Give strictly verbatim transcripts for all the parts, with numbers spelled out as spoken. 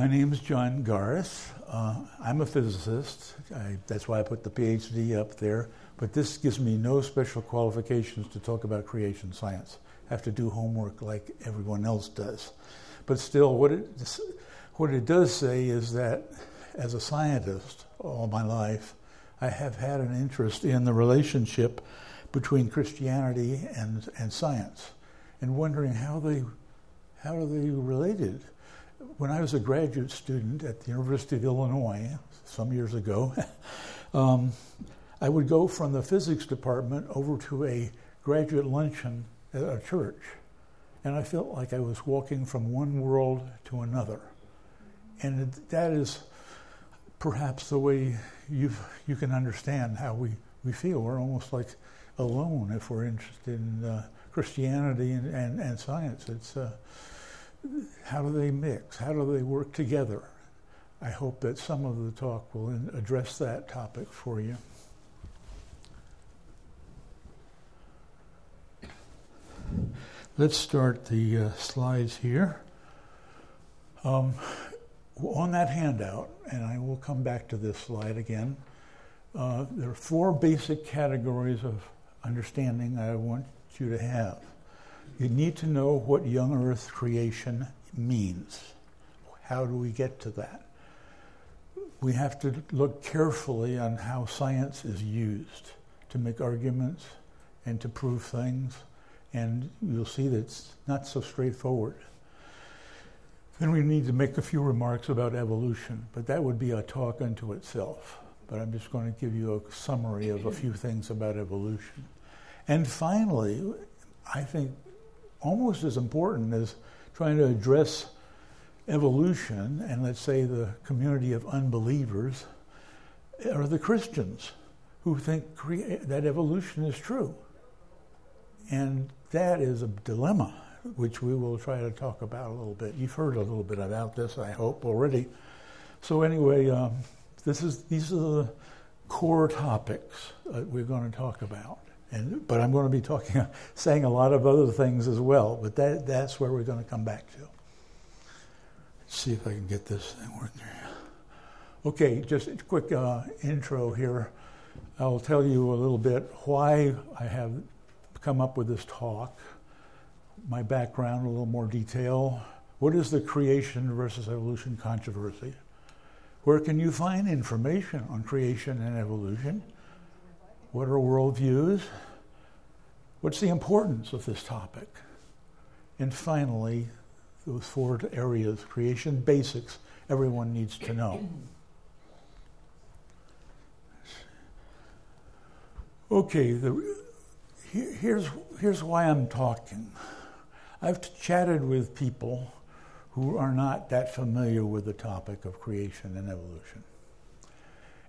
My name is John Garth. Uh, I'm a physicist. I, that's why I put the PhD up there. But this gives me no special qualifications to talk about creation science. I have to do homework like everyone else does. But still, what it, what it does say is that as a scientist all my life, I have had an interest in the relationship between Christianity and, and science, and wondering how they, how are they related. When I was a graduate student at the University of Illinois some years ago, um, I would go from the physics department over to a graduate luncheon at a church, and I felt like I was walking from one world to another. And that is perhaps the way you you can understand how we, we feel. We're almost like alone if we're interested in uh, Christianity and, and, and science. It's uh, how do they mix? How do they work together? I hope that some of the talk will address that topic for you. Let's start the uh, slides here. Um, on that handout, and I will come back to this slide again, uh, there are four basic categories of understanding I want you to have. You need to know what young Earth creation means. How do we get to that? We have to look carefully on how science is used to make arguments and to prove things. And you'll see that it's not so straightforward. Then we need to make a few remarks about evolution, but that would be a talk unto itself. But I'm just going to give you a summary of a few things about evolution. And finally, I think almost as important as trying to address evolution and, let's say, the community of unbelievers are the Christians who think crea- that evolution is true. And that is a dilemma, which we will try to talk about a little bit. You've heard a little bit about this, I hope, already. So anyway, um, this is these are the core topics that we're going to talk about. And but I'm going to be talking, saying a lot of other things as well. But that that's where we're going to come back to. Let's see if I can get this thing working. Okay, just a quick uh, intro here. I'll tell you a little bit why I have come up with this talk, my background, a little more detail. What is the creation versus evolution controversy? Where can you find information on creation and evolution? What are worldviews? What's the importance of this topic? And finally, those four areas, creation basics, everyone needs to know. Okay, the Here's, here's why I'm talking. I've chatted with people who are not that familiar with the topic of creation and evolution.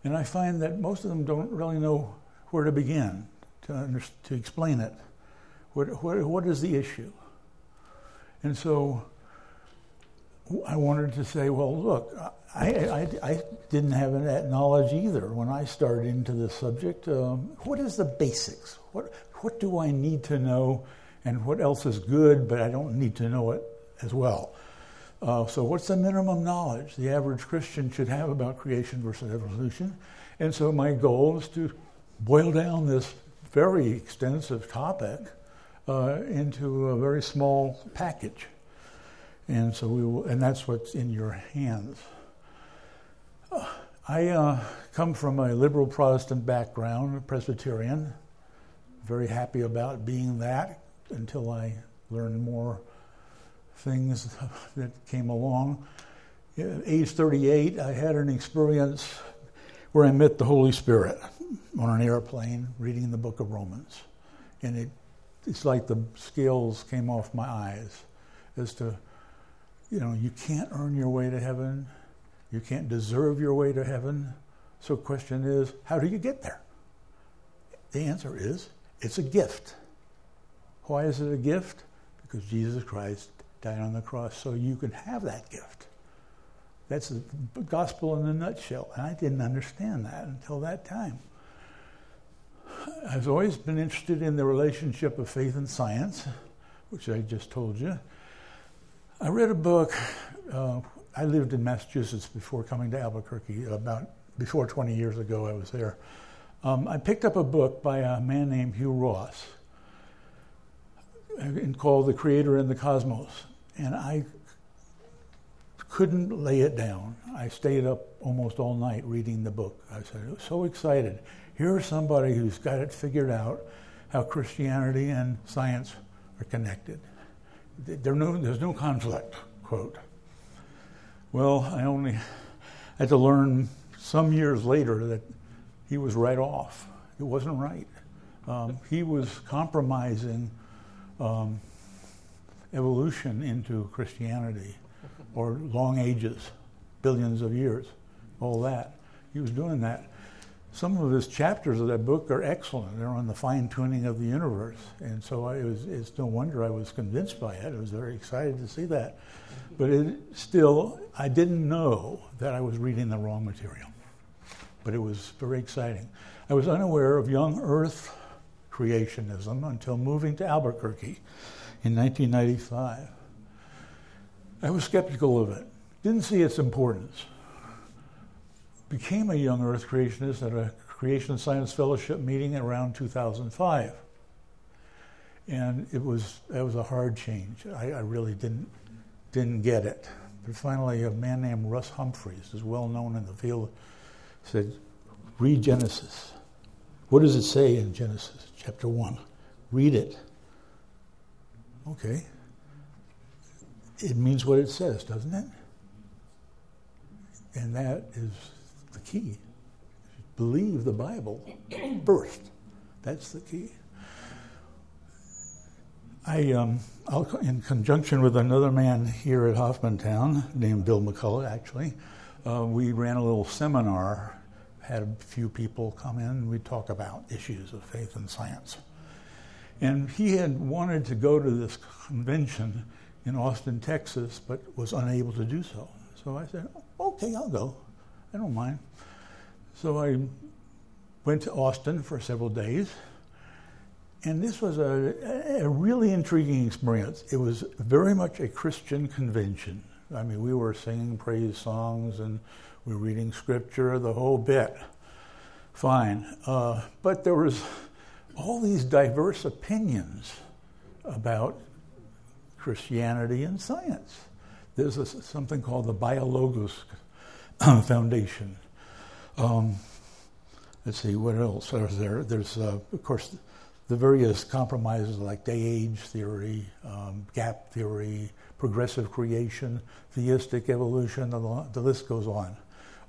And I find that most of them don't really know where to begin to, under, to explain it. What, what, what is the issue? And so I wanted to say, well, look, I, I, I didn't have that knowledge either when I started into this subject. Um, what is the basics? What What do I need to know, and what else is good, but I don't need to know it as well? Uh, so what's the minimum knowledge the average Christian should have about creation versus evolution? And so my goal is to boil down this very extensive topic uh, into a very small package. And so we will, and that's what's in your hands. Uh, I uh, come from a liberal Protestant background, a Presbyterian. Very happy about being that until I learned more things that came along. At age thirty-eight, I had an experience where I met the Holy Spirit on an airplane reading the book of Romans. And it, it's like the scales came off my eyes as to, you know, you can't earn your way to heaven. You can't deserve your way to heaven. So the question is, how do you get there? The answer is, it's a gift. Why is it a gift? Because Jesus Christ died on the cross so you can have that gift. That's the gospel in a nutshell. And I didn't understand that until that time. I've always been interested in the relationship of faith and science, which I just told you. I read a book uh, I lived in Massachusetts before coming to Albuquerque. About before twenty years ago, I was there. Um, I picked up a book by a man named Hugh Ross called The Creator and the Cosmos, and I couldn't lay it down. I stayed up almost all night reading the book. I said, I was so excited. Here's somebody who's got it figured out how Christianity and science are connected. There no, there's no conflict, quote. Well, I only had to learn some years later that he was right off. It wasn't right. Um, he was compromising um, evolution into Christianity, or long ages, billions of years, all that. He was doing that. Some of his chapters of that book are excellent. They're on the fine-tuning of the universe. And so I was, it's no wonder I was convinced by it. I was very excited to see that. But it, still, I didn't know that I was reading the wrong material. But it was very exciting. I was unaware of young Earth creationism until moving to Albuquerque in nineteen ninety-five. I was skeptical of it, didn't see its importance. Became a young Earth creationist at a Creation Science Fellowship meeting around two thousand five. And it was, it was a hard change. I, I really didn't, didn't get it. But finally, a man named Russ Humphreys, who's well known in the field, said, read Genesis. What does it say in Genesis, chapter one? Read it. Okay. It means what it says, doesn't it? And that is the key. Believe the Bible first. That's the key. I, um, I'll, in conjunction with another man here at Hoffmantown, named Bill McCullough, actually, uh, we ran a little seminar, had a few people come in, and we talk about issues of faith and science. And he had wanted to go to this convention in Austin, Texas, but was unable to do so. So I said, okay, I'll go. I don't mind. So I went to Austin for several days, and this was a, a really intriguing experience. It was very much a Christian convention. I mean, we were singing praise songs, and we were reading scripture, the whole bit. Fine. Uh, but there was all these diverse opinions about Christianity and science. There's a, something called the Biologos Foundation. Um, let's see, what else is there? There's, uh, of course, the various compromises like day-age theory, um, gap theory, progressive creation, theistic evolution, the, the list goes on.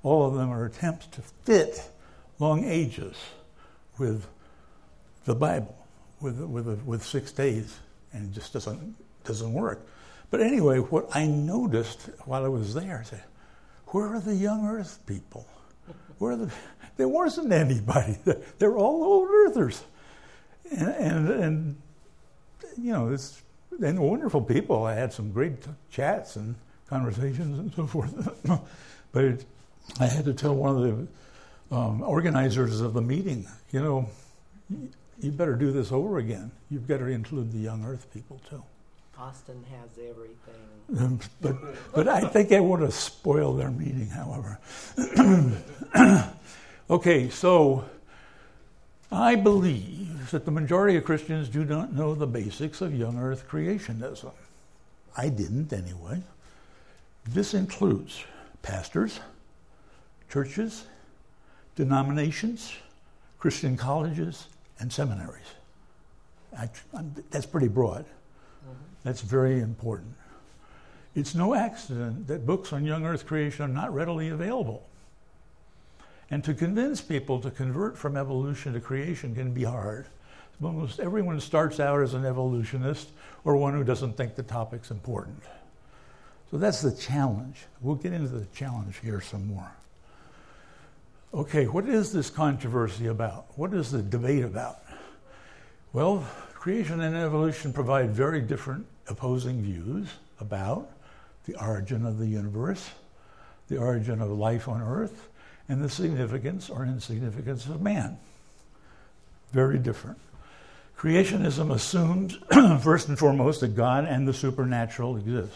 All of them are attempts to fit long ages with the Bible, with with, with six days, and it just doesn't doesn't work. But anyway, what I noticed while I was there, I said, where are the young Earth people? Where are the, there wasn't anybody. They're all old Earthers. And, and, and you know, it's, and wonderful people. I had some great t- chats and conversations and so forth. But it, I had to tell one of the um, organizers of the meeting, you know, you better do this over again. You've got to include the young Earth people, too. Austin has everything. but but I think I want to spoil their meeting, however. Okay, so I believe that the majority of Christians do not know the basics of young Earth creationism. I didn't, anyway. This includes pastors, churches, denominations, Christian colleges, and seminaries. I, that's pretty broad. That's very important. It's no accident that books on young Earth creation are not readily available. And to convince people to convert from evolution to creation can be hard. Almost everyone starts out as an evolutionist or one who doesn't think the topic's important. So that's the challenge. We'll get into the challenge here some more. Okay, what is this controversy about? What is the debate about? Well, creation and evolution provide very different opposing views about the origin of the universe, the origin of life on Earth, and the significance or insignificance of man. Very different. Creationism assumes, first and foremost, that God and the supernatural exist.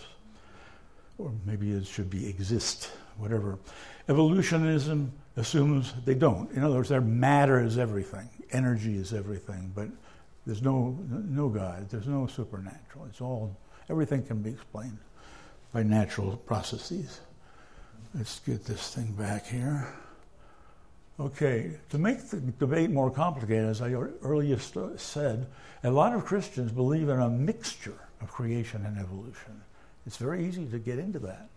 or maybe it should be exist, whatever. Evolutionism assumes they don't. In other words, their matter is everything, energy is everything, but there's no no God, there's no supernatural. It's all, everything can be explained by natural processes. Let's get this thing back here. Okay, to make the debate more complicated, as I earlier said, a lot of Christians believe in a mixture of creation and evolution. It's very easy to get into that.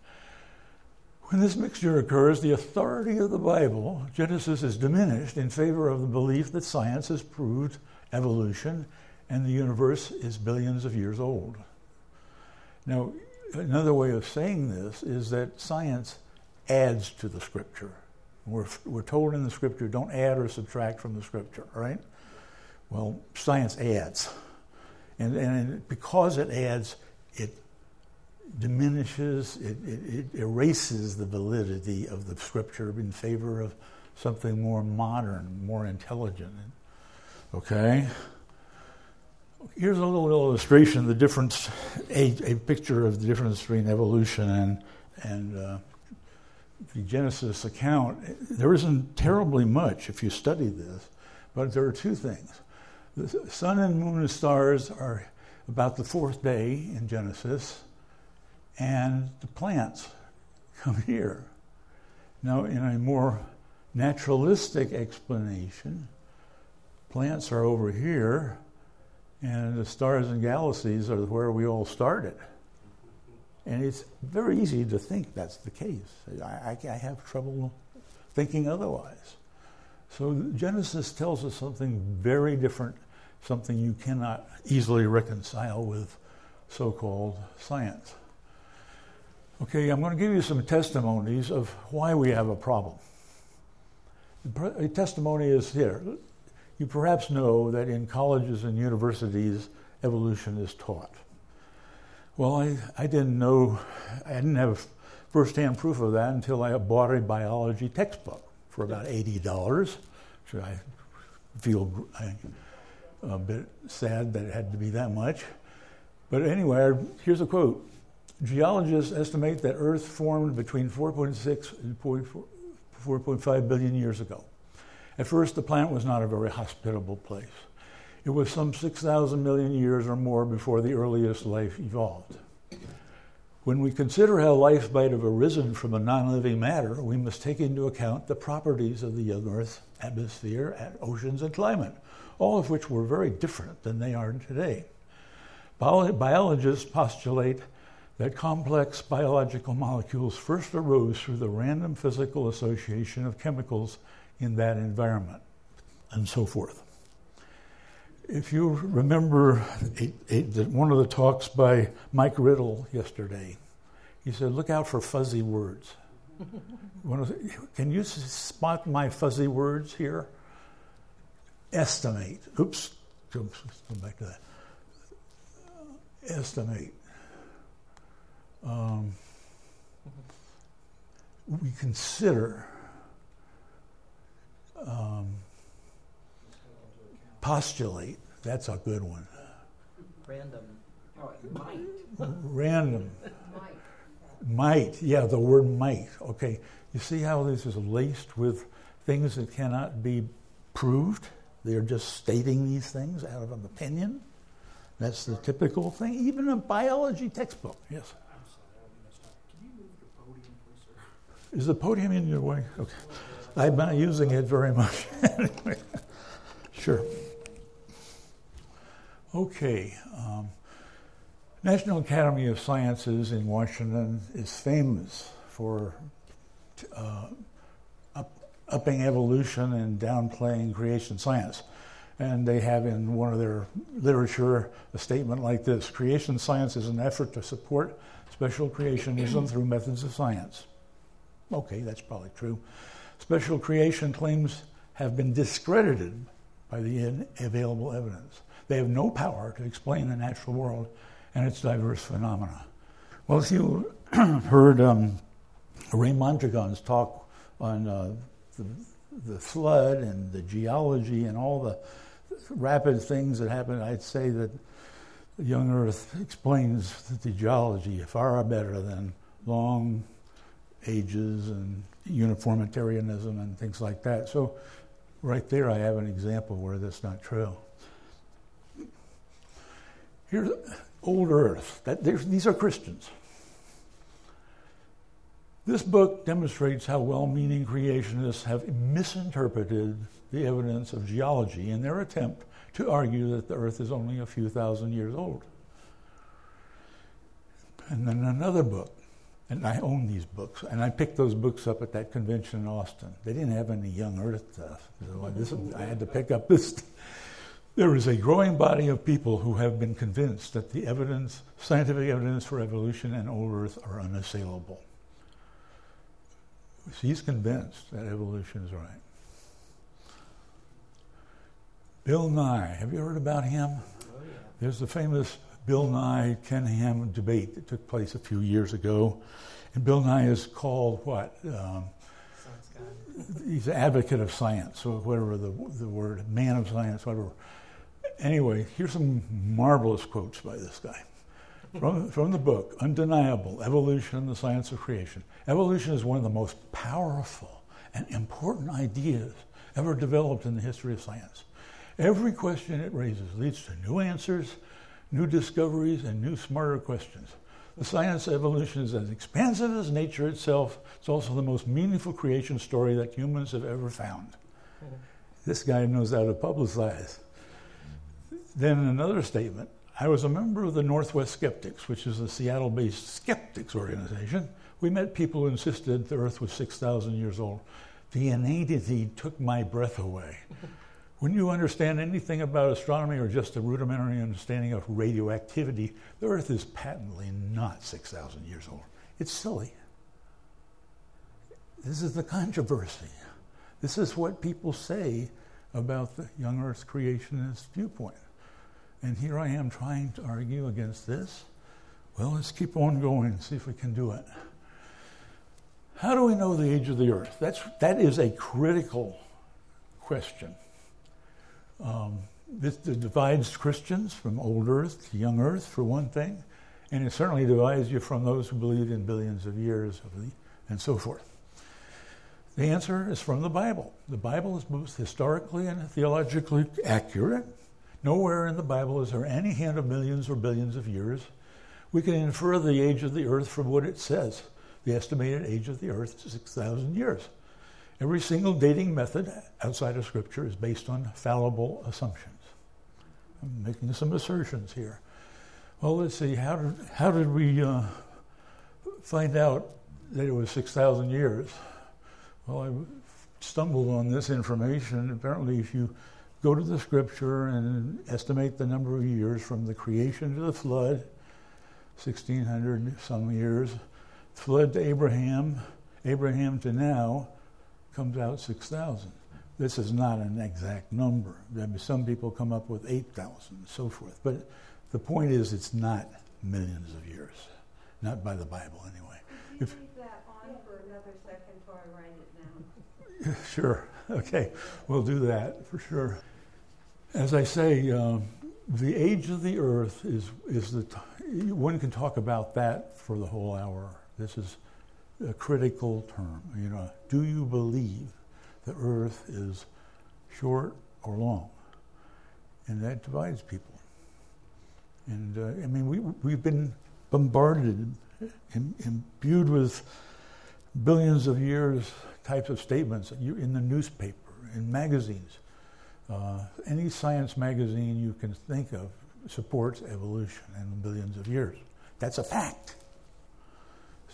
When this mixture occurs, the authority of the Bible, Genesis, is diminished in favor of the belief that science has proved evolution and the universe is billions of years old. Now, another way of saying this is that science adds to the Scripture. We're, we're told in the Scripture, don't add or subtract from the Scripture, right? Well, science adds. And, and because it adds, it diminishes, it, it, it erases the validity of the Scripture in favor of something more modern, more intelligent. Okay? Here's a little illustration of the difference, a, a picture of the difference between evolution and, and uh, the Genesis account. There isn't terribly much if you study this, but there are two things. The sun and moon and stars are about the fourth day in Genesis, and the plants come here. Now, in a more naturalistic explanation, plants are over here, and the stars and galaxies are where we all started. And it's very easy to think that's the case. I, I have trouble thinking otherwise. So Genesis tells us something very different, something you cannot easily reconcile with so-called science. Okay, I'm going to give you some testimonies of why we have a problem. The testimony is here. You perhaps know that in colleges and universities, evolution is taught. Well, I, I didn't know, I didn't have first-hand proof of that until I bought a biology textbook for about eighty dollars. So I feel a bit sad that it had to be that much. But anyway, here's a quote. Geologists estimate that Earth formed between four point six and four point five billion years ago. At first, the planet was not a very hospitable place. It was some six thousand million years or more before the earliest life evolved. When we consider how life might have arisen from a non-living matter, we must take into account the properties of the young Earth's atmosphere, oceans, and climate, all of which were very different than they are today. Bio- biologists postulate that complex biological molecules first arose through the random physical association of chemicals in that environment, and so forth. If you remember a, a, the, one of the talks by Mike Riddle yesterday, he said, look out for fuzzy words. Can you spot my fuzzy words here? Estimate. Oops, oops let's go back to that. Estimate. Um, we consider um, postulate, that's a good one. Random. Oh, might. Random. Might. Might, yeah, the word might. Okay, you see how this is laced with things that cannot be proved? They're just stating these things out of an opinion. That's the typical thing, even a biology textbook. Yes. I'm sorry, can you move your podium, please, sir? Is the podium in your way? Okay. I'm not using it very much. Anyway. Sure. Okay, um, National Academy of Sciences in Washington is famous for uh, up, upping evolution and downplaying creation science. And they have in one of their literature a statement like this: creation science is an effort to support special creationism through methods of science. Okay, that's probably true. Special creation claims have been discredited by the in- available evidence. They have no power to explain the natural world and its diverse phenomena. Well, if you heard um, Ray Mondragon's talk on uh, the, the flood and the geology and all the rapid things that happened, I'd say that young Earth explains the geology far better than long ages and uniformitarianism and things like that. So right there I have an example where that's not true. Here's Old Earth. That, these are Christians. This book demonstrates how well-meaning creationists have misinterpreted the evidence of geology in their attempt to argue that the Earth is only a few thousand years old. And then another book, and I own these books, and I picked those books up at that convention in Austin. They didn't have any young Earth stuff, so I, this, I had to pick up this. There is a growing body of people who have been convinced that the evidence, scientific evidence for evolution and old Earth are unassailable. He's convinced that evolution is right. Bill Nye, have you heard about him? Oh, yeah. There's the famous Bill Nye, Ken Ham debate that took place a few years ago. And Bill Nye is called what? Um, he's an advocate of science, or whatever the, the word, man of science, whatever. Anyway, here's some marvelous quotes by this guy. From, from the book, Undeniable: Evolution: The Science of Creation. Evolution is one of the most powerful and important ideas ever developed in the history of science. Every question it raises leads to new answers, new discoveries, and new smarter questions. The science of evolution is as expansive as nature itself. It's also the most meaningful creation story that humans have ever found. This guy knows how to publicize. Then another statement. I was a member of the Northwest Skeptics, which is a Seattle-based skeptics organization. We met people who insisted the Earth was six thousand years old. The inanity took my breath away. When you understand anything about astronomy or just a rudimentary understanding of radioactivity, the Earth is patently not six thousand years old. It's silly. This is the controversy. This is what people say about the young Earth creationist viewpoint. And here I am trying to argue against this. Well, let's keep on going and see if we can do it. How do we know the age of the Earth? That's, that is a critical question. Um, this divides Christians from old Earth to young Earth, for one thing, and it certainly divides you from those who believe in billions of years of the, and so forth. The answer is from the Bible. The Bible is both historically and theologically accurate. Nowhere in the Bible is there any hint of millions or billions of years. We can infer the age of the Earth from what it says. The estimated age of the Earth is six thousand years. Every single dating method outside of Scripture is based on fallible assumptions. I'm making some assertions here. Well, let's see, how did, how did we uh, find out that it was six thousand years? Well, I stumbled on this information. Apparently, if you go to the Scripture and estimate the number of years from the creation to the flood, sixteen hundred some years, flood to Abraham, Abraham to now, comes out six thousand. This is not an exact number. Some people come up with eight thousand and so forth. But the point is it's not millions of years, not by the Bible anyway. Could you leave that on for another second before I write it down? Sure, okay, we'll do that for sure. As I say, um, the age of the Earth is, is the, t- one can talk about that for the whole hour. This is a critical term, you know. Do you believe the Earth is short or long? And that divides people. And uh, I mean, we, we've been bombarded and imbued with billions of years types of statements in the newspaper, in magazines. Uh, any science magazine you can think of supports evolution and billions of years. That's a fact.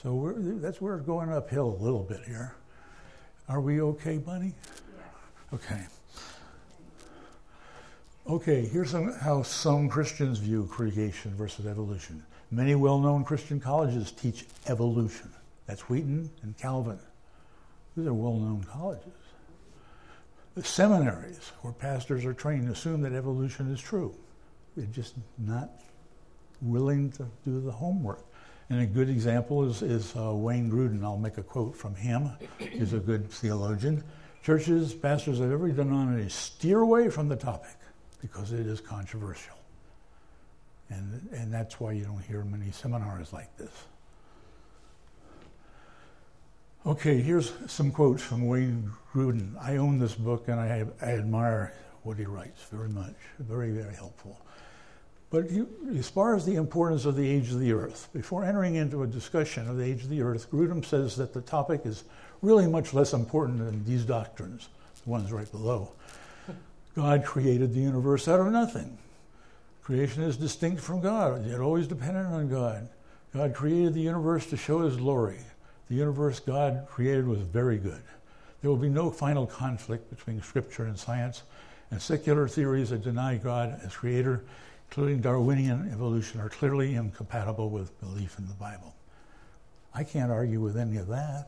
So we're, that's where it's going uphill a little bit here. Are we okay, Bunny? Yeah. Okay. Okay, here's some, how some Christians view creation versus evolution. Many well-known Christian colleges teach evolution. That's Wheaton and Calvin. These are well-known colleges. The seminaries where pastors are trained assume that evolution is true. They're just not willing to do the homework. And a good example is, is uh, Wayne Grudem. I'll make a quote from him. He's a good theologian. Churches, pastors of every denomination steer away from the topic because it is controversial. And, and that's why you don't hear many seminars like this. Okay, here's some quotes from Wayne Grudem. I own this book and I, have, I admire what he writes very much. Very, very helpful. But you, as far as the importance of the age of the Earth, before entering into a discussion of the age of the Earth, Grudem says that the topic is really much less important than these doctrines, the ones right below. God created the universe out of nothing. Creation is distinct from God, yet always dependent on God. God created the universe to show his glory. The universe God created was very good. There will be no final conflict between scripture and science and secular theories that deny God as creator, including Darwinian evolution, are clearly incompatible with belief in the Bible. I can't argue with any of that,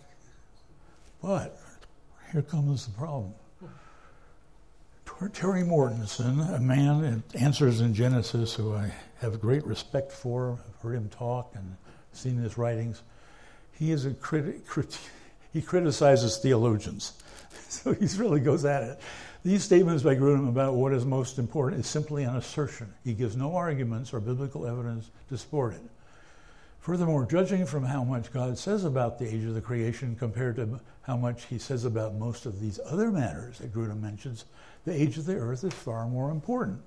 but here comes the problem. Terry Mortensen, a man in Answers in Genesis who I have great respect for, I've heard him talk and seen his writings, he is a critic, crit- he criticizes theologians. So he really goes at it. These statements by Grudem about what is most important is simply an assertion. He gives no arguments or biblical evidence to support it. Furthermore, judging from how much God says about the age of the creation compared to how much he says about most of these other matters that Grudem mentions, the age of the earth is far more important.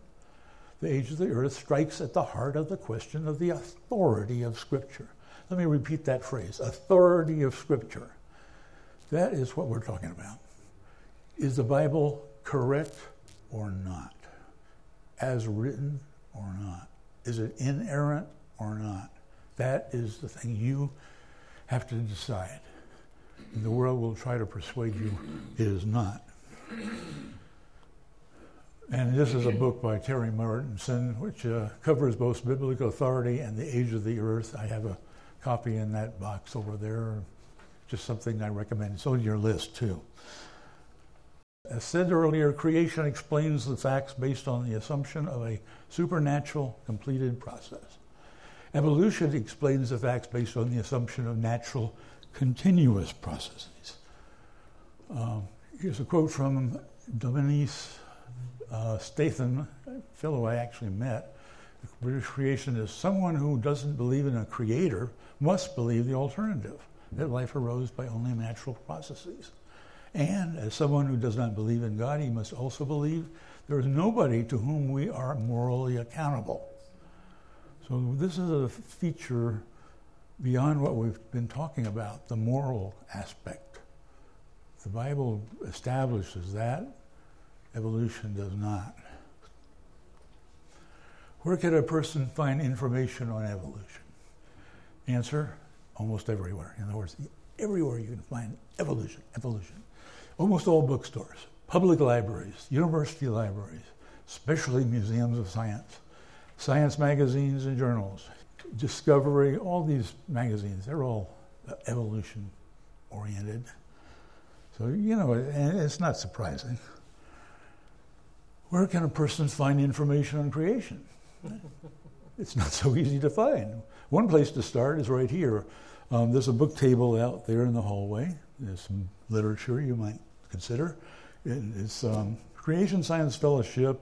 The age of the earth strikes at the heart of the question of the authority of Scripture. Let me repeat that phrase, authority of Scripture. That is what we're talking about. Is the Bible correct or not? As written or not? Is it inerrant or not? That is the thing you have to decide. And the world will try to persuade you it is not. And this is a book by Terry Mortensen, which uh, covers both biblical authority and the age of the earth. I have a copy in that box over there. Just something I recommend. It's on your list, too. As said earlier, creation explains the facts based on the assumption of a supernatural completed process. Evolution explains the facts based on the assumption of natural continuous processes. Um, here's a quote from Dominique uh, Statham, a fellow I actually met. The British creationist: someone who doesn't believe in a creator must believe the alternative, that life arose by only natural processes. And as someone who does not believe in God, he must also believe there is nobody to whom we are morally accountable. So this is a feature beyond what we've been talking about, the moral aspect. The Bible establishes that. Evolution does not. Where could a person find information on evolution? Answer, almost everywhere. In other words, everywhere you can find evolution, evolution. Almost all bookstores, public libraries, university libraries, especially museums of science, science magazines and journals, Discovery, all these magazines, they're all evolution-oriented. So, you know, it's not surprising. Where can a person find information on creation? It's not so easy to find. One place to start is right here. Um, there's a book table out there in the hallway. There's some literature you might consider. It, it's um, Creation Science Fellowship,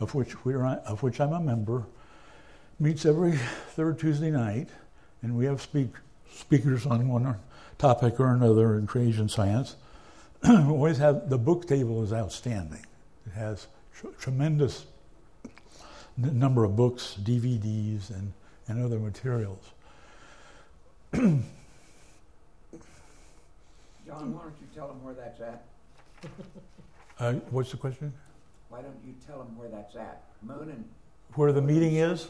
of which we are, of which I'm a member, meets every third Tuesday night, and we have speak, speakers on one topic or another in creation science. We always have the book table is outstanding. It has tr- tremendous n- number of books, D V Ds, and, and other materials. John, why don't you tell them where that's at? uh, what's the question? Why don't you tell them where that's at? Moon and where the meeting is?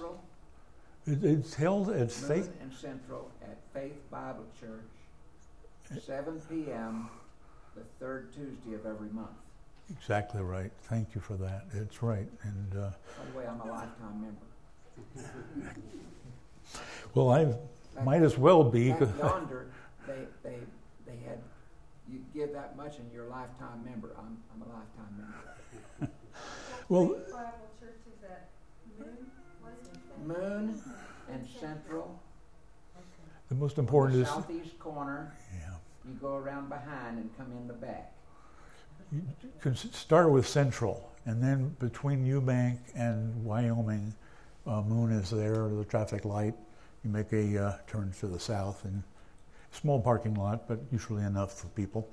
It, it's held at Faith. Moon and Central at Faith Bible Church, seven p.m., the third Tuesday of every month. Exactly right. Thank you for that. It's right. And uh, by the way, I'm a lifetime member. Well, I might as well be. Back yonder, they, they, they had, you give that much and you're a lifetime member. I'm, I'm a lifetime member. Well, Faith Bible Church is at Moon, Moon and Central. The most important the is southeast corner. Yeah. You go around behind and come in the back. You can start with Central, and then between Eubank and Wyoming, uh, Moon is there. The traffic light. You make a uh, turn to the south, and Small parking lot, but usually enough for people.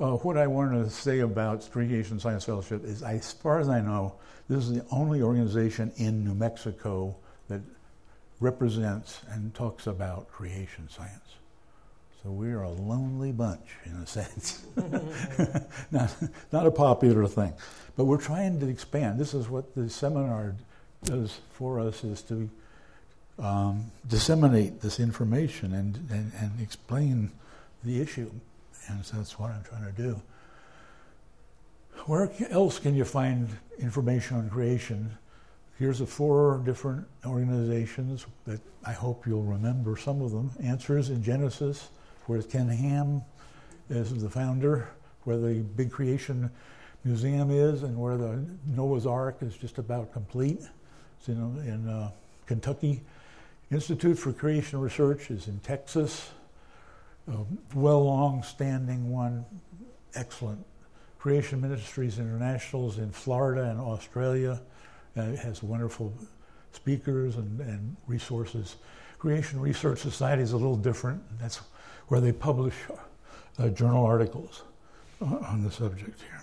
Uh, what I want to say about Creation Science Fellowship is, I, as far as I know, this is the only organization in New Mexico that represents and talks about creation science. So we are a lonely bunch, in a sense. not, not a popular thing, but we're trying to expand. This is what the seminar does for us, is to um, disseminate this information and, and, and explain the issue. And so that's what I'm trying to do. Where else can you find information on creation? Here's the four different organizations that I hope you'll remember some of them. Answers in Genesis, where Ken Ham is the founder, where the big creation museum is, and where the Noah's Ark is just about complete. It's in, in uh, Kentucky. Institute for Creation Research is in Texas. A well, long-standing one, excellent. Creation Ministries International is in Florida and Australia. Uh, it has wonderful speakers and, and resources. Creation Research Society is a little different. That's where they publish uh, journal articles on the subject here.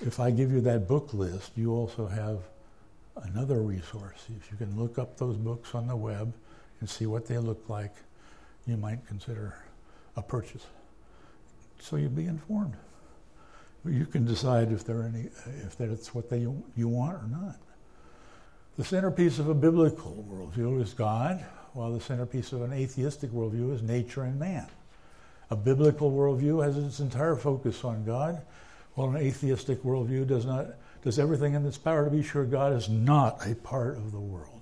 If I give you that book list, you also have another resource. If you can look up those books on the web and see what they look like, you might consider a purchase. So you'd be informed. You can decide if there are any, if that's what they, you want or not. The centerpiece of a biblical worldview is God, while the centerpiece of an atheistic worldview is nature and man. A biblical worldview has its entire focus on God, while an atheistic worldview does not does everything in its power to be sure God is not a part of the world.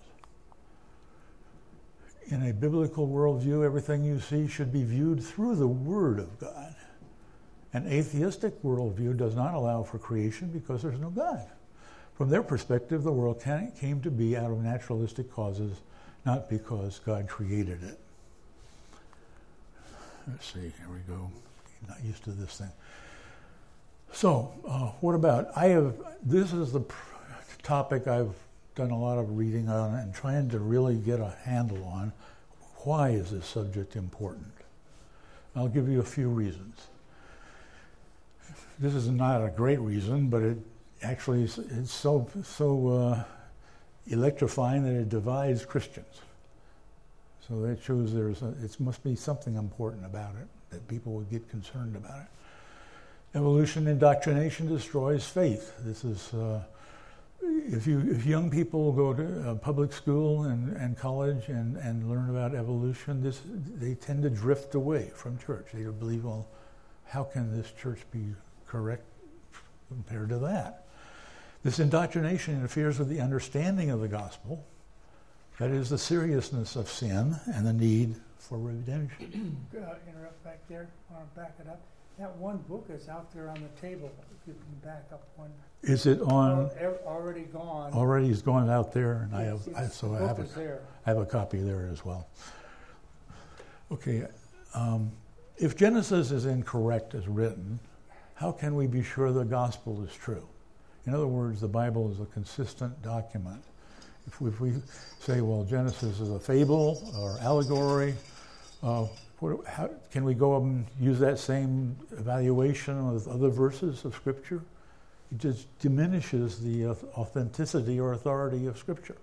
In a biblical worldview, everything you see should be viewed through the Word of God. An atheistic worldview does not allow for creation because there's no God. From their perspective, the world can, came to be out of naturalistic causes, not because God created it. Let's see, here we go. I'm not used to this thing. So, uh, what about, I have, this is the pr- topic I've done a lot of reading on and trying to really get a handle on. Why is this subject important? I'll give you a few reasons. This is not a great reason, but it actually is, it's so so uh, electrifying that it divides Christians. So that shows there's a, it must be something important about it that people would get concerned about it. Evolution indoctrination destroys faith. This is. Uh, If you if young people go to uh, public school and, and college and, and learn about evolution, this they tend to drift away from church. They believe, well, how can this church be correct compared to that? This indoctrination interferes with the understanding of the gospel, that is, the seriousness of sin and the need for redemption. uh, interrupt back there. I want to back it up. That one book is out there on the table. If you can back up one. Is it on? Already gone. Already is gone out there, and I have I, so I have a I have a copy there as well. Okay, um, if Genesis is incorrect as written, how can we be sure the gospel is true? In other words, the Bible is a consistent document. If we, if we say, well, Genesis is a fable or allegory. Uh, What, how, can we go and use that same evaluation with other verses of Scripture? It just diminishes the authenticity or authority of Scripture.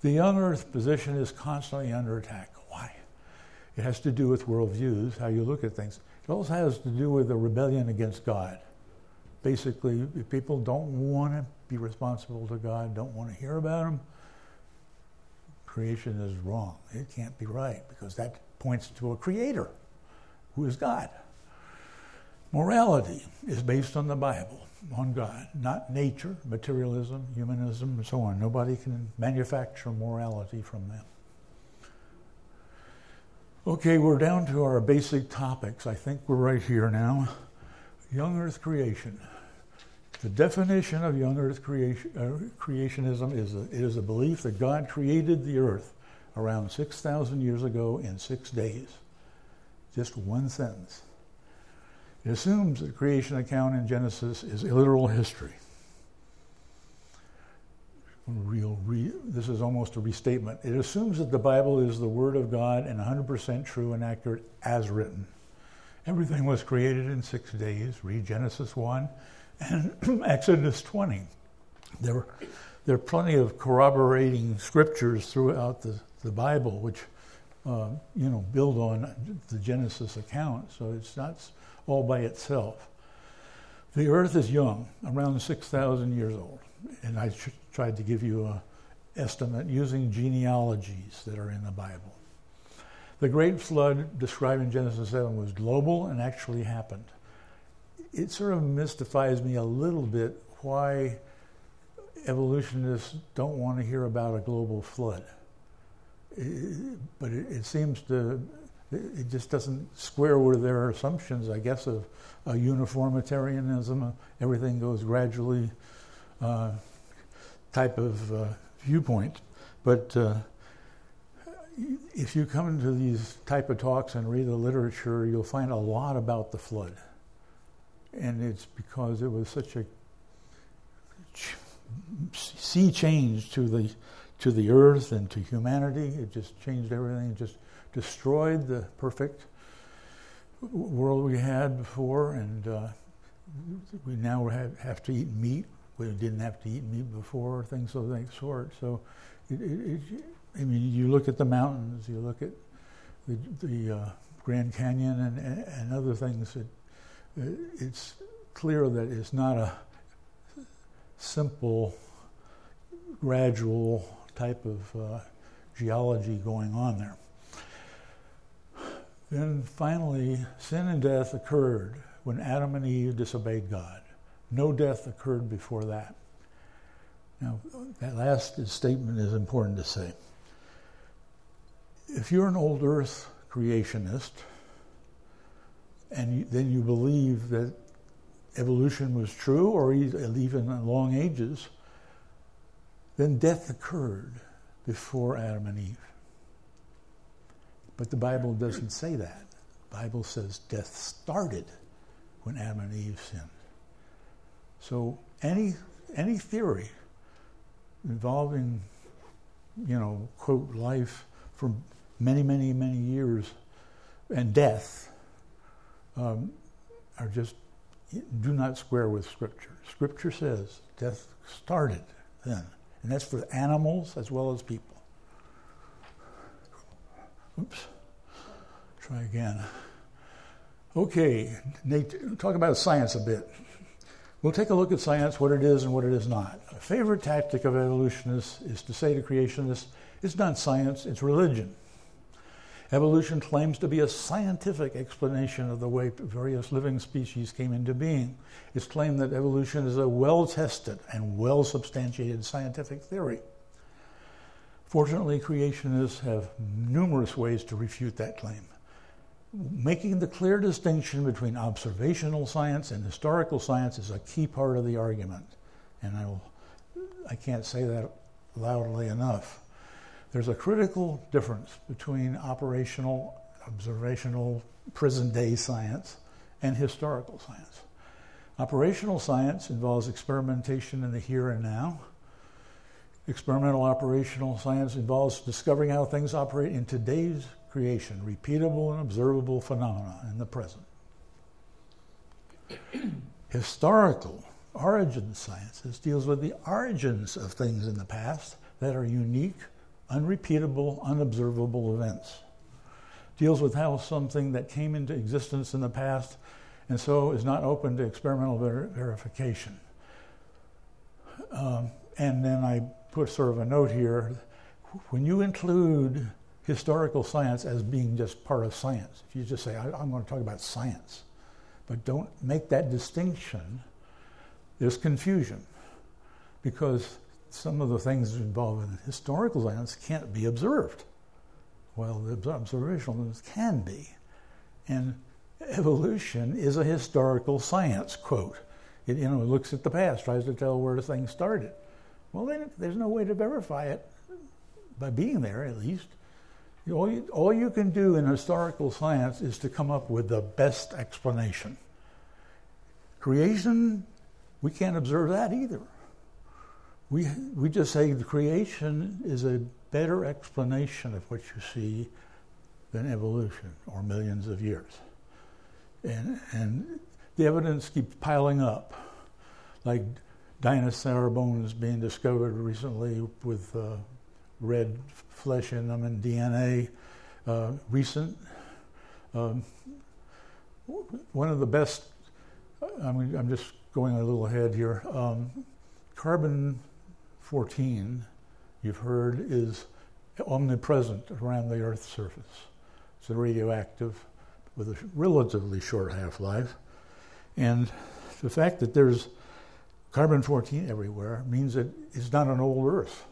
The young earth position is constantly under attack. Why? It has to do with worldviews, how you look at things. It also has to do with a rebellion against God. Basically, people don't want to be responsible to God, don't want to hear about Him. Creation is wrong. It can't be right because that points to a creator who is God. Morality is based on the Bible, on God, not nature, materialism, humanism, and so on. Nobody can manufacture morality from them. Okay, we're down to our basic topics. I think we're right here now. Young Earth creation. The definition of young Earth creation, uh, creationism is a, it is a belief that God created the earth around six thousand years ago in six days. Just one sentence. It assumes that the creation account in Genesis is literal history. real re this is almost a restatement. It assumes that the Bible is the Word of God and one hundred percent true and accurate as written. Everything was created in six days. Read Genesis one and Exodus twenty. There were, there are plenty of corroborating scriptures throughout the, the Bible, which uh, you know build on the Genesis account. So it's not all by itself. The Earth is young, around six thousand years old. And I tr tried to give you an estimate using genealogies that are in the Bible. The Great Flood described in Genesis seven was global and actually happened. It sort of mystifies me a little bit why evolutionists don't want to hear about a global flood. It, but it, it seems to, it just doesn't square with their assumptions, I guess, of a uniformitarianism, everything goes gradually uh, type of uh, viewpoint. But uh, if you come to these type of talks and read the literature, you'll find a lot about the flood. And it's because it was such a ch sea change to the to the earth and to humanity. It just changed everything. It just destroyed the perfect world we had before, and uh, we now have, have to eat meat. We didn't have to eat meat before, things of that sort. So, it, it, it, I mean, you look at the mountains, you look at the, the uh, Grand Canyon and, and, and other things. It, it, it's clear that it's not a simple, gradual type of uh, geology going on there. Then finally, sin and death occurred when Adam and Eve disobeyed God. No death occurred before that. Now, that last statement is important to say. If you're an old earth creationist, and you, then you believe that evolution was true, or even long ages, then death occurred before Adam and Eve. But the Bible doesn't say that. The Bible says death started when Adam and Eve sinned. So any any theory involving, you know, quote, life for many, many, many years and death um, are just, do not square with Scripture. Scripture says death started then. And that's for animals as well as people. Oops, try again. Okay, Nate, talk about science a bit. We'll take a look at science, what it is and what it is not. A favorite tactic of evolutionists is to say to creationists, it's not science, it's religion. Evolution claims to be a scientific explanation of the way various living species came into being. It's claimed that evolution is a well-tested and well-substantiated scientific theory. Fortunately, creationists have numerous ways to refute that claim, making the clear distinction between observational science and historical science is a key part of the argument. And I will, I can't say that loudly enough. There's a critical difference between operational, observational, present-day science and historical science. Operational science involves experimentation in the here and now. Experimental operational science involves discovering how things operate in today's creation, repeatable and observable phenomena in the present. Historical origin sciences deals with the origins of things in the past that are unique, unrepeatable, unobservable events. Deals with how something that came into existence in the past and so is not open to experimental ver verification. Um, and then I put sort of a note here, when you include historical science as being just part of science, if you just say, I'm going to talk about science, but don't make that distinction, there's confusion, because some of the things involved in historical science can't be observed, while the observational ones can be. And evolution is a historical science, quote. It, you know, it looks at the past, tries to tell where the thing started. Well, then there's no way to verify it by being there, at least. All you, all you can do in historical science is to come up with the best explanation. Creation, we can't observe that either. we we just say the creation is a better explanation of what you see than evolution or millions of years. And, and the evidence keeps piling up, like dinosaur bones being discovered recently with uh, red flesh in them and D N A. Uh, recent, um, one of the best, I mean, I'm just going a little ahead here, um, carbon fourteen, you've heard, is omnipresent around the Earth's surface. It's a radioactive with a relatively short half-life. And the fact that there's carbon fourteen everywhere means that it's not an old Earth,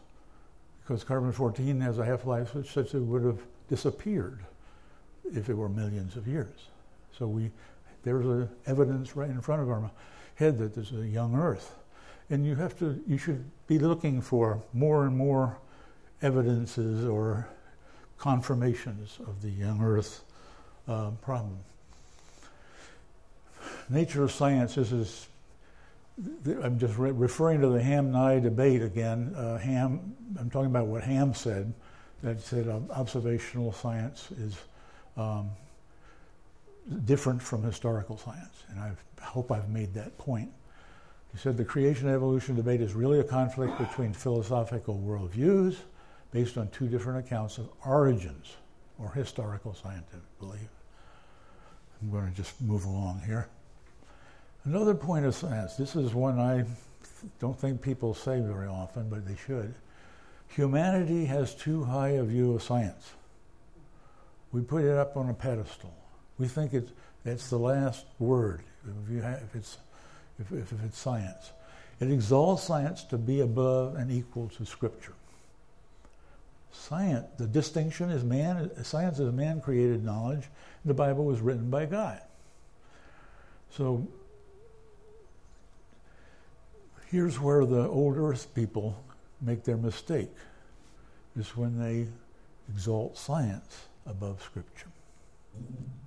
because carbon fourteen has a half-life such that it would have disappeared if it were millions of years. So we, there's a evidence right in front of our head that there's a young Earth. And you have to, you should be looking for more and more evidences or confirmations of the young Earth uh, problem. Nature of science, this is, I'm just re- referring to the Ham-Nye debate again. Uh, Ham, I'm talking about what Ham said, that said um, observational science is um, different from historical science. And I've, I hope I've made that point. He said the creation and evolution debate is really a conflict between philosophical worldviews based on two different accounts of origins or historical scientific belief. I'm going to just move along here. Another point of science, this is one I don't think people say very often, but they should. Humanity has too high a view of science. We put it up on a pedestal. We think it's, that's the last word if, you have, if it's If, if, if it's science. It exalts science to be above and equal to Scripture. Science, the distinction is man, science is man-created knowledge, and the Bible was written by God. So here's where the old Earth people make their mistake, is when they exalt science above Scripture.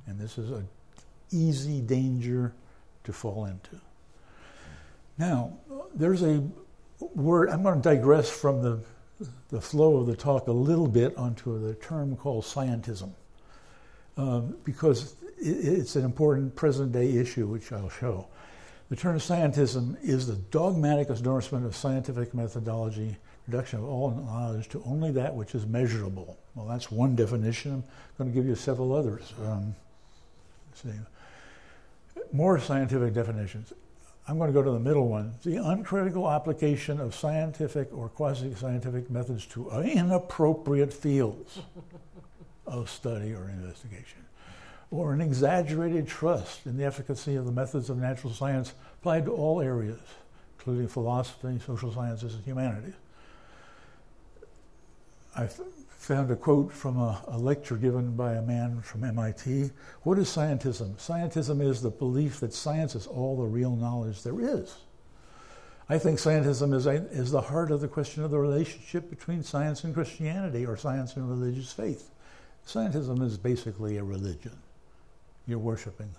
And this is an easy danger to fall into. Now, there's a word, I'm going to digress from the, the flow of the talk a little bit onto the term called scientism, um, because it, it's an important present-day issue, which I'll show. The term scientism is the dogmatic endorsement of scientific methodology, reduction of all knowledge to only that which is measurable. Well, that's one definition. I'm going to give you several others. Um, let's see. More scientific definitions. I'm going to go to the middle one. The uncritical application of scientific or quasi-scientific methods to inappropriate fields of study or investigation, or an exaggerated trust in the efficacy of the methods of natural science applied to all areas, including philosophy, social sciences, and humanities. I f- found a quote from a, a lecture given by a man from M I T. What is scientism? Scientism is the belief that science is all the real knowledge there is. I think scientism is, a, is the heart of the question of the relationship between science and Christianity, or science and religious faith. Scientism is basically a religion. You're worshiping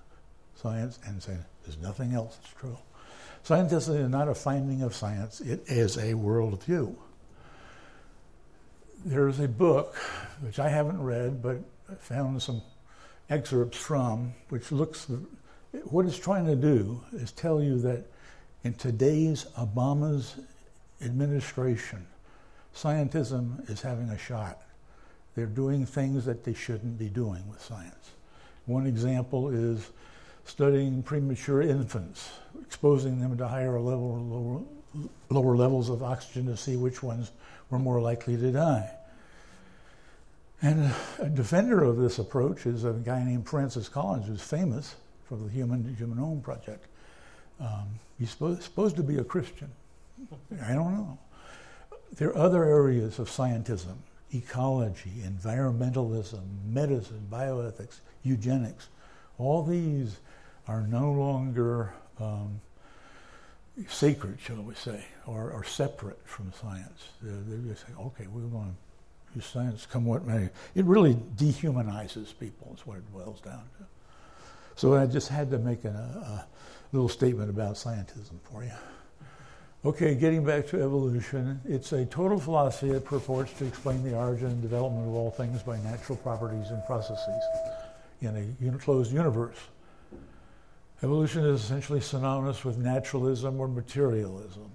science and saying there's nothing else that's true. Scientism is not a finding of science. It is a worldview. There's a book, which I haven't read, but I found some excerpts from, which looks, what it's trying to do is tell you that in today's Obama's administration, scientism is having a shot. They're doing things that they shouldn't be doing with science. One example is studying premature infants, exposing them to higher level, lower, lower levels of oxygen to see which ones were more likely to die. And a defender of this approach is a guy named Francis Collins, who's famous for the Human Genome Project. Um, he's supposed, supposed to be a Christian. I don't know. There are other areas of scientism: ecology, environmentalism, medicine, bioethics, eugenics. All these are no longer um, sacred, shall we say, or, or separate from science. They're, they're just saying, okay, we want to use science come what may. It really dehumanizes people, is what it boils down to. So I just had to make an, a, a little statement about scientism for you. Okay, getting back to evolution, it's a total philosophy that purports to explain the origin and development of all things by natural properties and processes in a closed universe. Evolution is essentially synonymous with naturalism or materialism.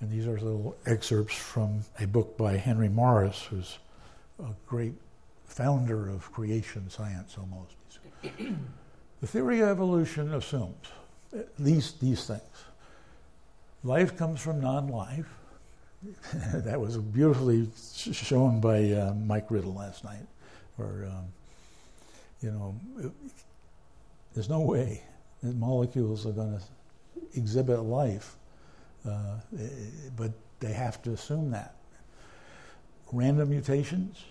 And these are little excerpts from a book by Henry Morris, who's a great founder of creation science almost. The theory of evolution assumes these, these things. Life comes from non-life. That was beautifully shown by uh, Mike Riddle last night. Or, um, you know, it, there's no way that molecules are going to exhibit life, uh, but they have to assume that. Random mutations,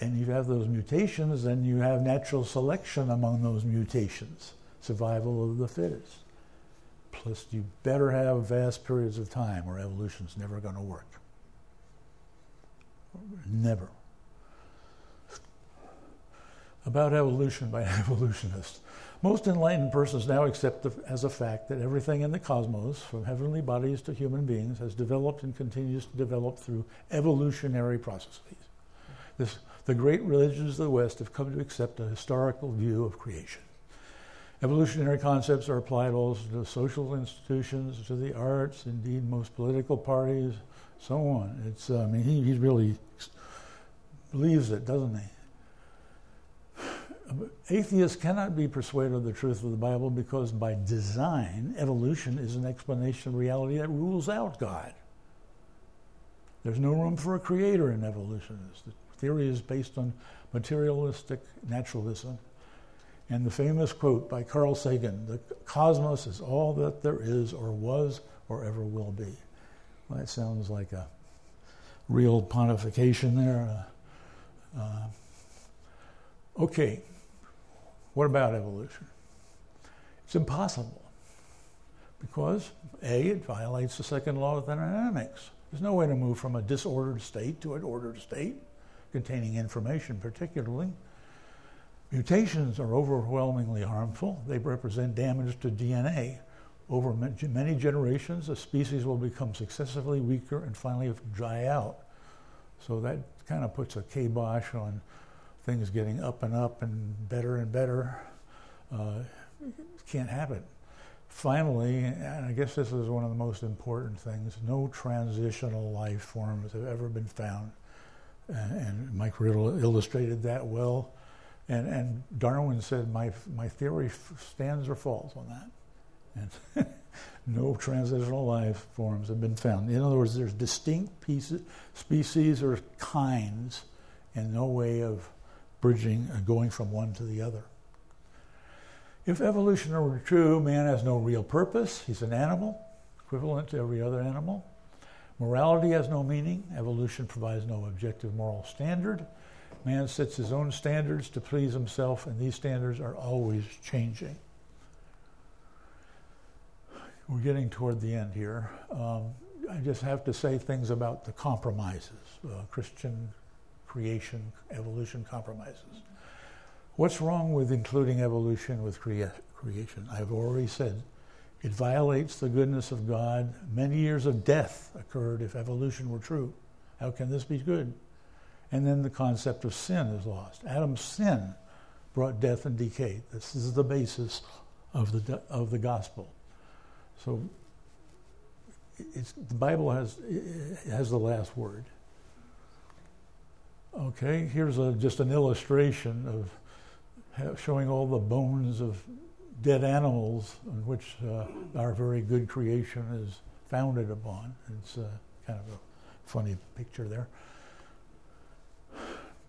and you have those mutations, and you have natural selection among those mutations, survival of the fittest. Plus, you better have vast periods of time or evolution's never going to work. Never. About evolution by evolutionists. Most enlightened persons now accept the, as a fact that everything in the cosmos, from heavenly bodies to human beings, has developed and continues to develop through evolutionary processes. This, the great religions of the West have come to accept a historical view of creation. Evolutionary concepts are applied also to social institutions, to the arts, indeed most political parties, so on. It's, I mean, he, he really believes it, doesn't he? Atheists cannot be persuaded of the truth of the Bible because by design, evolution is an explanation of reality that rules out God. There's no room for a creator in evolutionists. The theory is based on materialistic naturalism. And the famous quote by Carl Sagan, "The cosmos is all that there is or was or ever will be." Well, that sounds like a real pontification there. Uh, uh, okay, what about evolution? It's impossible because, A, it violates the second law of thermodynamics. There's no way to move from a disordered state to an ordered state, containing information particularly. Mutations are overwhelmingly harmful. They represent damage to D N A. Over many generations, a species will become successively weaker and finally dry out. So that kind of puts a kibosh on things getting up and up and better and better. Uh, can't happen. Finally, and I guess this is one of the most important things, no transitional life forms have ever been found. And Mike Riddle illustrated that well. And, and Darwin said, my my theory stands or falls on that. And no transitional life forms have been found. In other words, there's distinct pieces, species or kinds, and no way of bridging and going from one to the other. If evolution were true, man has no real purpose. He's an animal, equivalent to every other animal. Morality has no meaning. Evolution provides no objective moral standard. Man sets his own standards to please himself, and these standards are always changing. We're getting toward the end here. Um, I just have to say things about the compromises, uh, Christian creation, evolution compromises. What's wrong with including evolution with crea- creation? I've already said it violates the goodness of God. Many years of death occurred if evolution were true. How can this be good? And then the concept of sin is lost. Adam's sin brought death and decay. This is the basis of the of the gospel. So it's, the Bible has has the last word. Okay, here's a, just an illustration of showing all the bones of dead animals on which uh, our very good creation is founded upon. It's uh, kind of a funny picture there.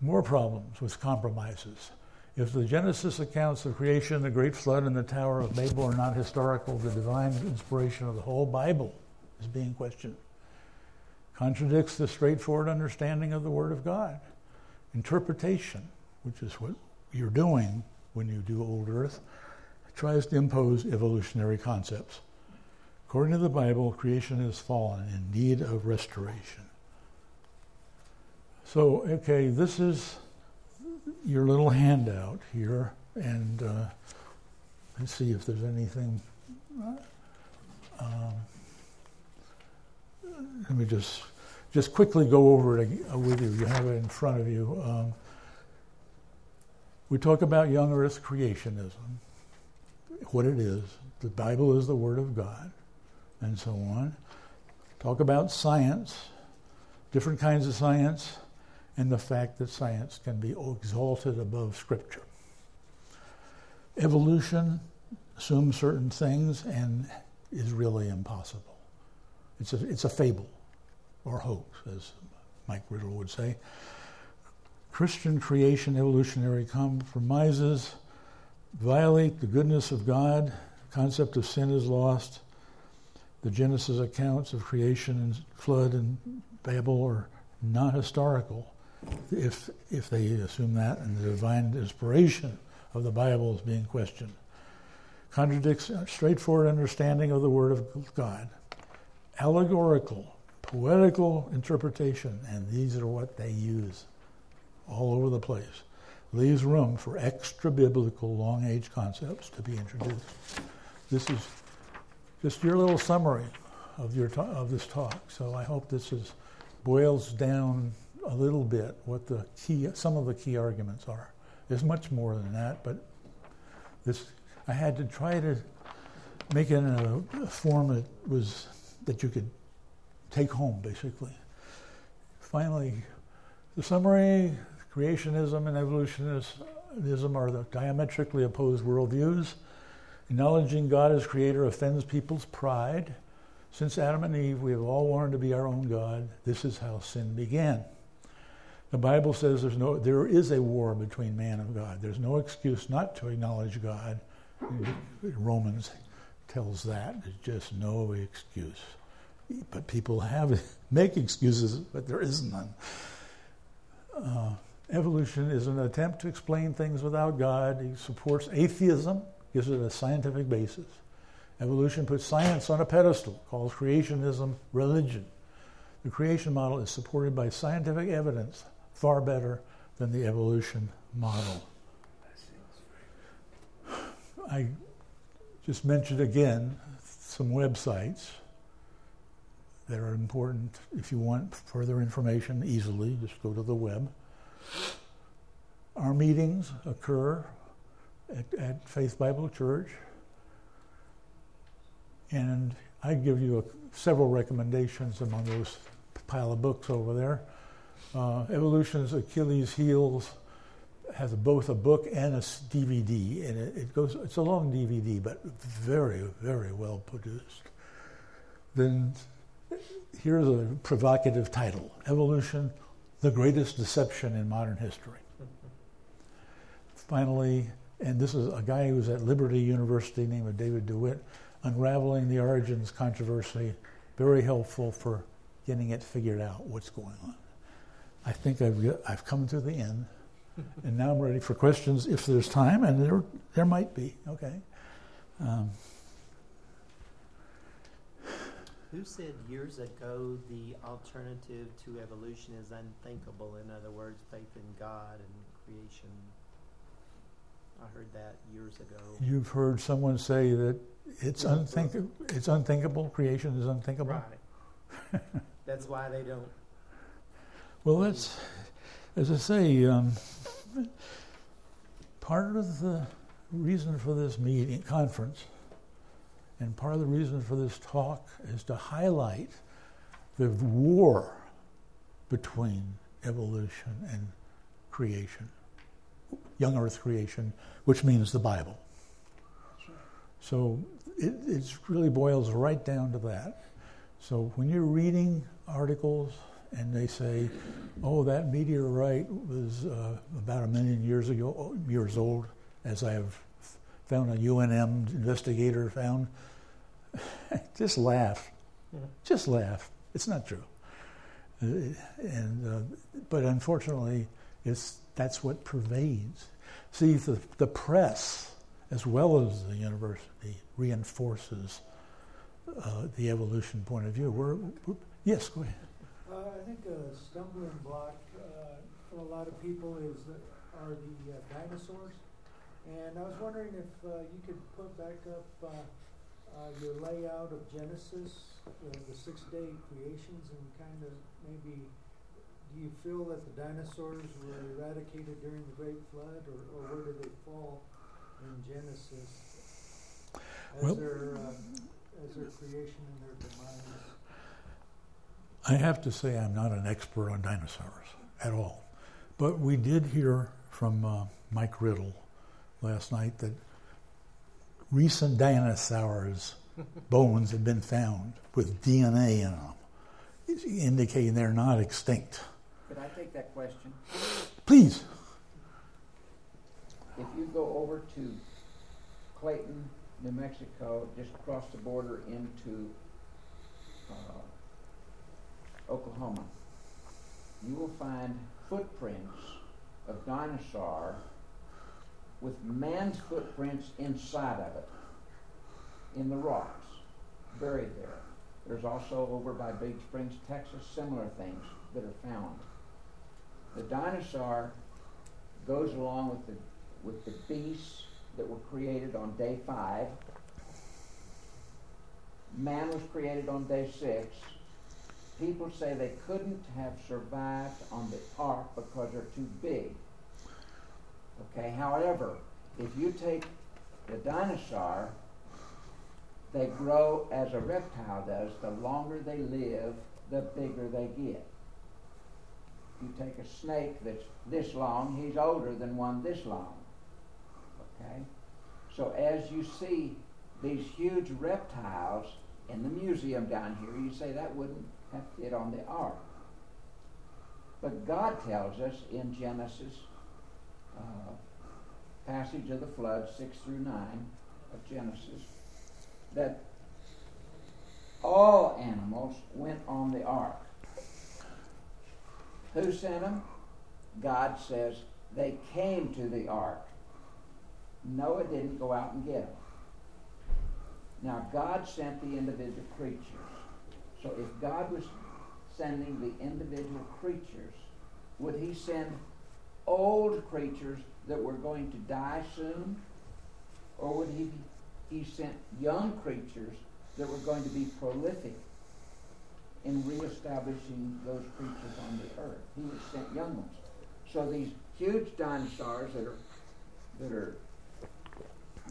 More problems with compromises. If the Genesis accounts of creation, the Great Flood, and the Tower of Babel are not historical, the divine inspiration of the whole Bible is being questioned. Contradicts the straightforward understanding of the Word of God. Interpretation, which is what you're doing when you do Old Earth, tries to impose evolutionary concepts. According to the Bible, creation is fallen in need of restoration. So, okay, this is your little handout here, and uh, let's see if there's anything. Um, let me just just quickly go over it with you. You have it in front of you. Um, we talk about young earth creationism, what it is. The Bible is the Word of God, and so on. Talk about science, different kinds of science, and the fact that science can be exalted above Scripture. Evolution assumes certain things and is really impossible. It's a, it's a fable or hoax, as Mike Riddle would say. Christian creation evolutionary compromises violate the goodness of God. The concept of sin is lost. The Genesis accounts of creation and flood and Babel are not historical if if they assume that, and the divine inspiration of the Bible is being questioned. Contradicts a straightforward understanding of the Word of God. Allegorical, poetical interpretation, and these are what they use all over the place. Leaves room for extra-biblical long-age concepts to be introduced. This is just your little summary of your to- of this talk. So I hope this is boils down a little bit what the key, some of the key arguments are. There's much more than that, but this I had to try to make it in a, a form that was that you could take home, basically. Finally, the summary: creationism and evolutionism are the diametrically opposed worldviews. Acknowledging God as creator offends people's pride. Since Adam and Eve, we have all wanted to be our own God. This is how sin began. The Bible says there's no, there is a war between man and God. There's no excuse not to acknowledge God. Romans tells that. There's just no excuse. But people have make excuses, but there is none. Uh, evolution is an attempt to explain things without God. It supports atheism, gives it a scientific basis. Evolution puts science on a pedestal, calls creationism religion. The creation model is supported by scientific evidence far better than the evolution model. I just mentioned again some websites that are important. If you want further information easily, just go to the web. Our meetings occur at, at Faith Bible Church. And I give you a, several recommendations among those pile of books over there. Uh, Evolution's Achilles Heels has both a book and a D V D, and it, it goes. It's a long D V D, but very, very well produced. Then here's a provocative title: Evolution, the Greatest Deception in Modern History. Finally, and this is a guy who's at Liberty University named David DeWitt, Unraveling the Origins Controversy, very helpful for getting it figured out, what's going on. I think I've get, I've come to the end, and now I'm ready for questions if there's time, and there there might be. Okay. Um, Who said years ago the alternative to evolution is unthinkable? In other words, faith in God and creation. I heard that years ago. You've heard someone say that it's unthinkable. It's unthinkable. Creation is unthinkable. Right. That's why they don't. Well, that's, as I say, um, part of the reason for this meeting, conference, and part of the reason for this talk is to highlight the war between evolution and creation. Young Earth creation, which means the Bible. So it it's really boils right down to that. So when you're reading articles and they say, "Oh, that meteorite was uh, about a million years ago, years old," as I have found a U N M investigator found, just laugh, yeah. just laugh. It's not true. Uh, and uh, but unfortunately, it's. That's what pervades. See, the, the press, as well as the university, reinforces uh, the evolution point of view. We're, we're, yes, go ahead. Uh, I think a stumbling block uh, for a lot of people is the, are the uh, dinosaurs. And I was wondering if uh, you could put back up uh, uh, your layout of Genesis, uh, the six-day creations, and kind of maybe, do you feel that the dinosaurs were eradicated during the Great Flood, or, or where did they fall in Genesis as, well, their, uh, as their creation and their demise? I have to say I'm not an expert on dinosaurs at all. But we did hear from uh, Mike Riddle last night that recent dinosaurs' bones have been found with D N A in them, indicating they're not extinct. Could I take that question? Please. If you go over to Clayton, New Mexico, just across the border into uh, Oklahoma, you will find footprints of dinosaur with man's footprints inside of it, in the rocks, buried there. There's also over by Big Springs, Texas, similar things that are found. The dinosaur goes along with the with the beasts that were created on day five. Man was created on day six. People say they couldn't have survived on the ark because they're too big. Okay, however, if you take the dinosaur, they grow as a reptile does. The longer they live, the bigger they get. You take a snake that's this long, he's older than one this long. Okay? So as you see these huge reptiles in the museum down here, you say that wouldn't have fit on the ark. But God tells us in Genesis, uh, passage of the flood, six through nine of Genesis, that all animals went on the ark. Who sent them? God says they came to the ark. Noah didn't go out and get them. Now, God sent the individual creatures. So if God was sending the individual creatures, would he send old creatures that were going to die soon? Or would he be He sent young creatures that were going to be prolific in reestablishing those creatures on the earth. He sent young ones. So these huge dinosaurs that are that are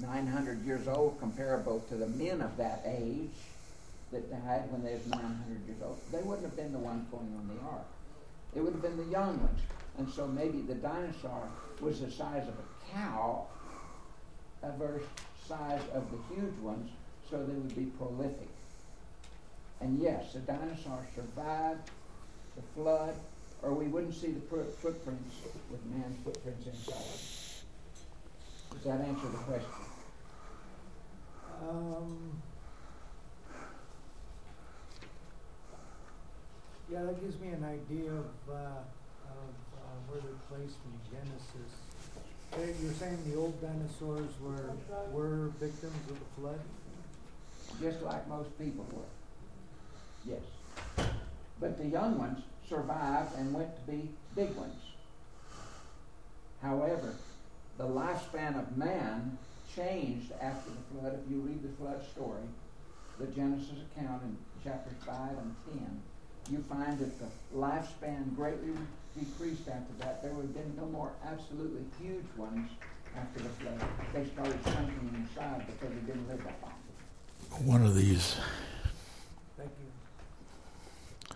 nine hundred years old, comparable to the men of that age that died when they were nine hundred years old, they wouldn't have been the ones going on the ark. It would have been the young ones. And so maybe the dinosaur was the size of a cow, a verse size of the huge ones, so they would be prolific. And yes, the dinosaurs survived the flood, or we wouldn't see the footprints with man's footprints inside. Does that answer the question? Um, yeah, that gives me an idea of, uh, of uh, where they're placed in Genesis. You're saying the old dinosaurs were were victims of the flood? Just like most people were. Yes. But the young ones survived and went to be big ones. However, the lifespan of man changed after the flood. If you read the flood story, the Genesis account in chapters five and ten, you find that the lifespan greatly decreased after that. There would have been no more absolutely huge ones after the flood. They started sinking inside because they didn't live that long. One of these. Thank you.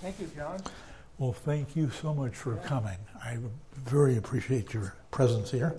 Thank you, John. Well, thank you so much for yeah. coming. I very appreciate your presence here.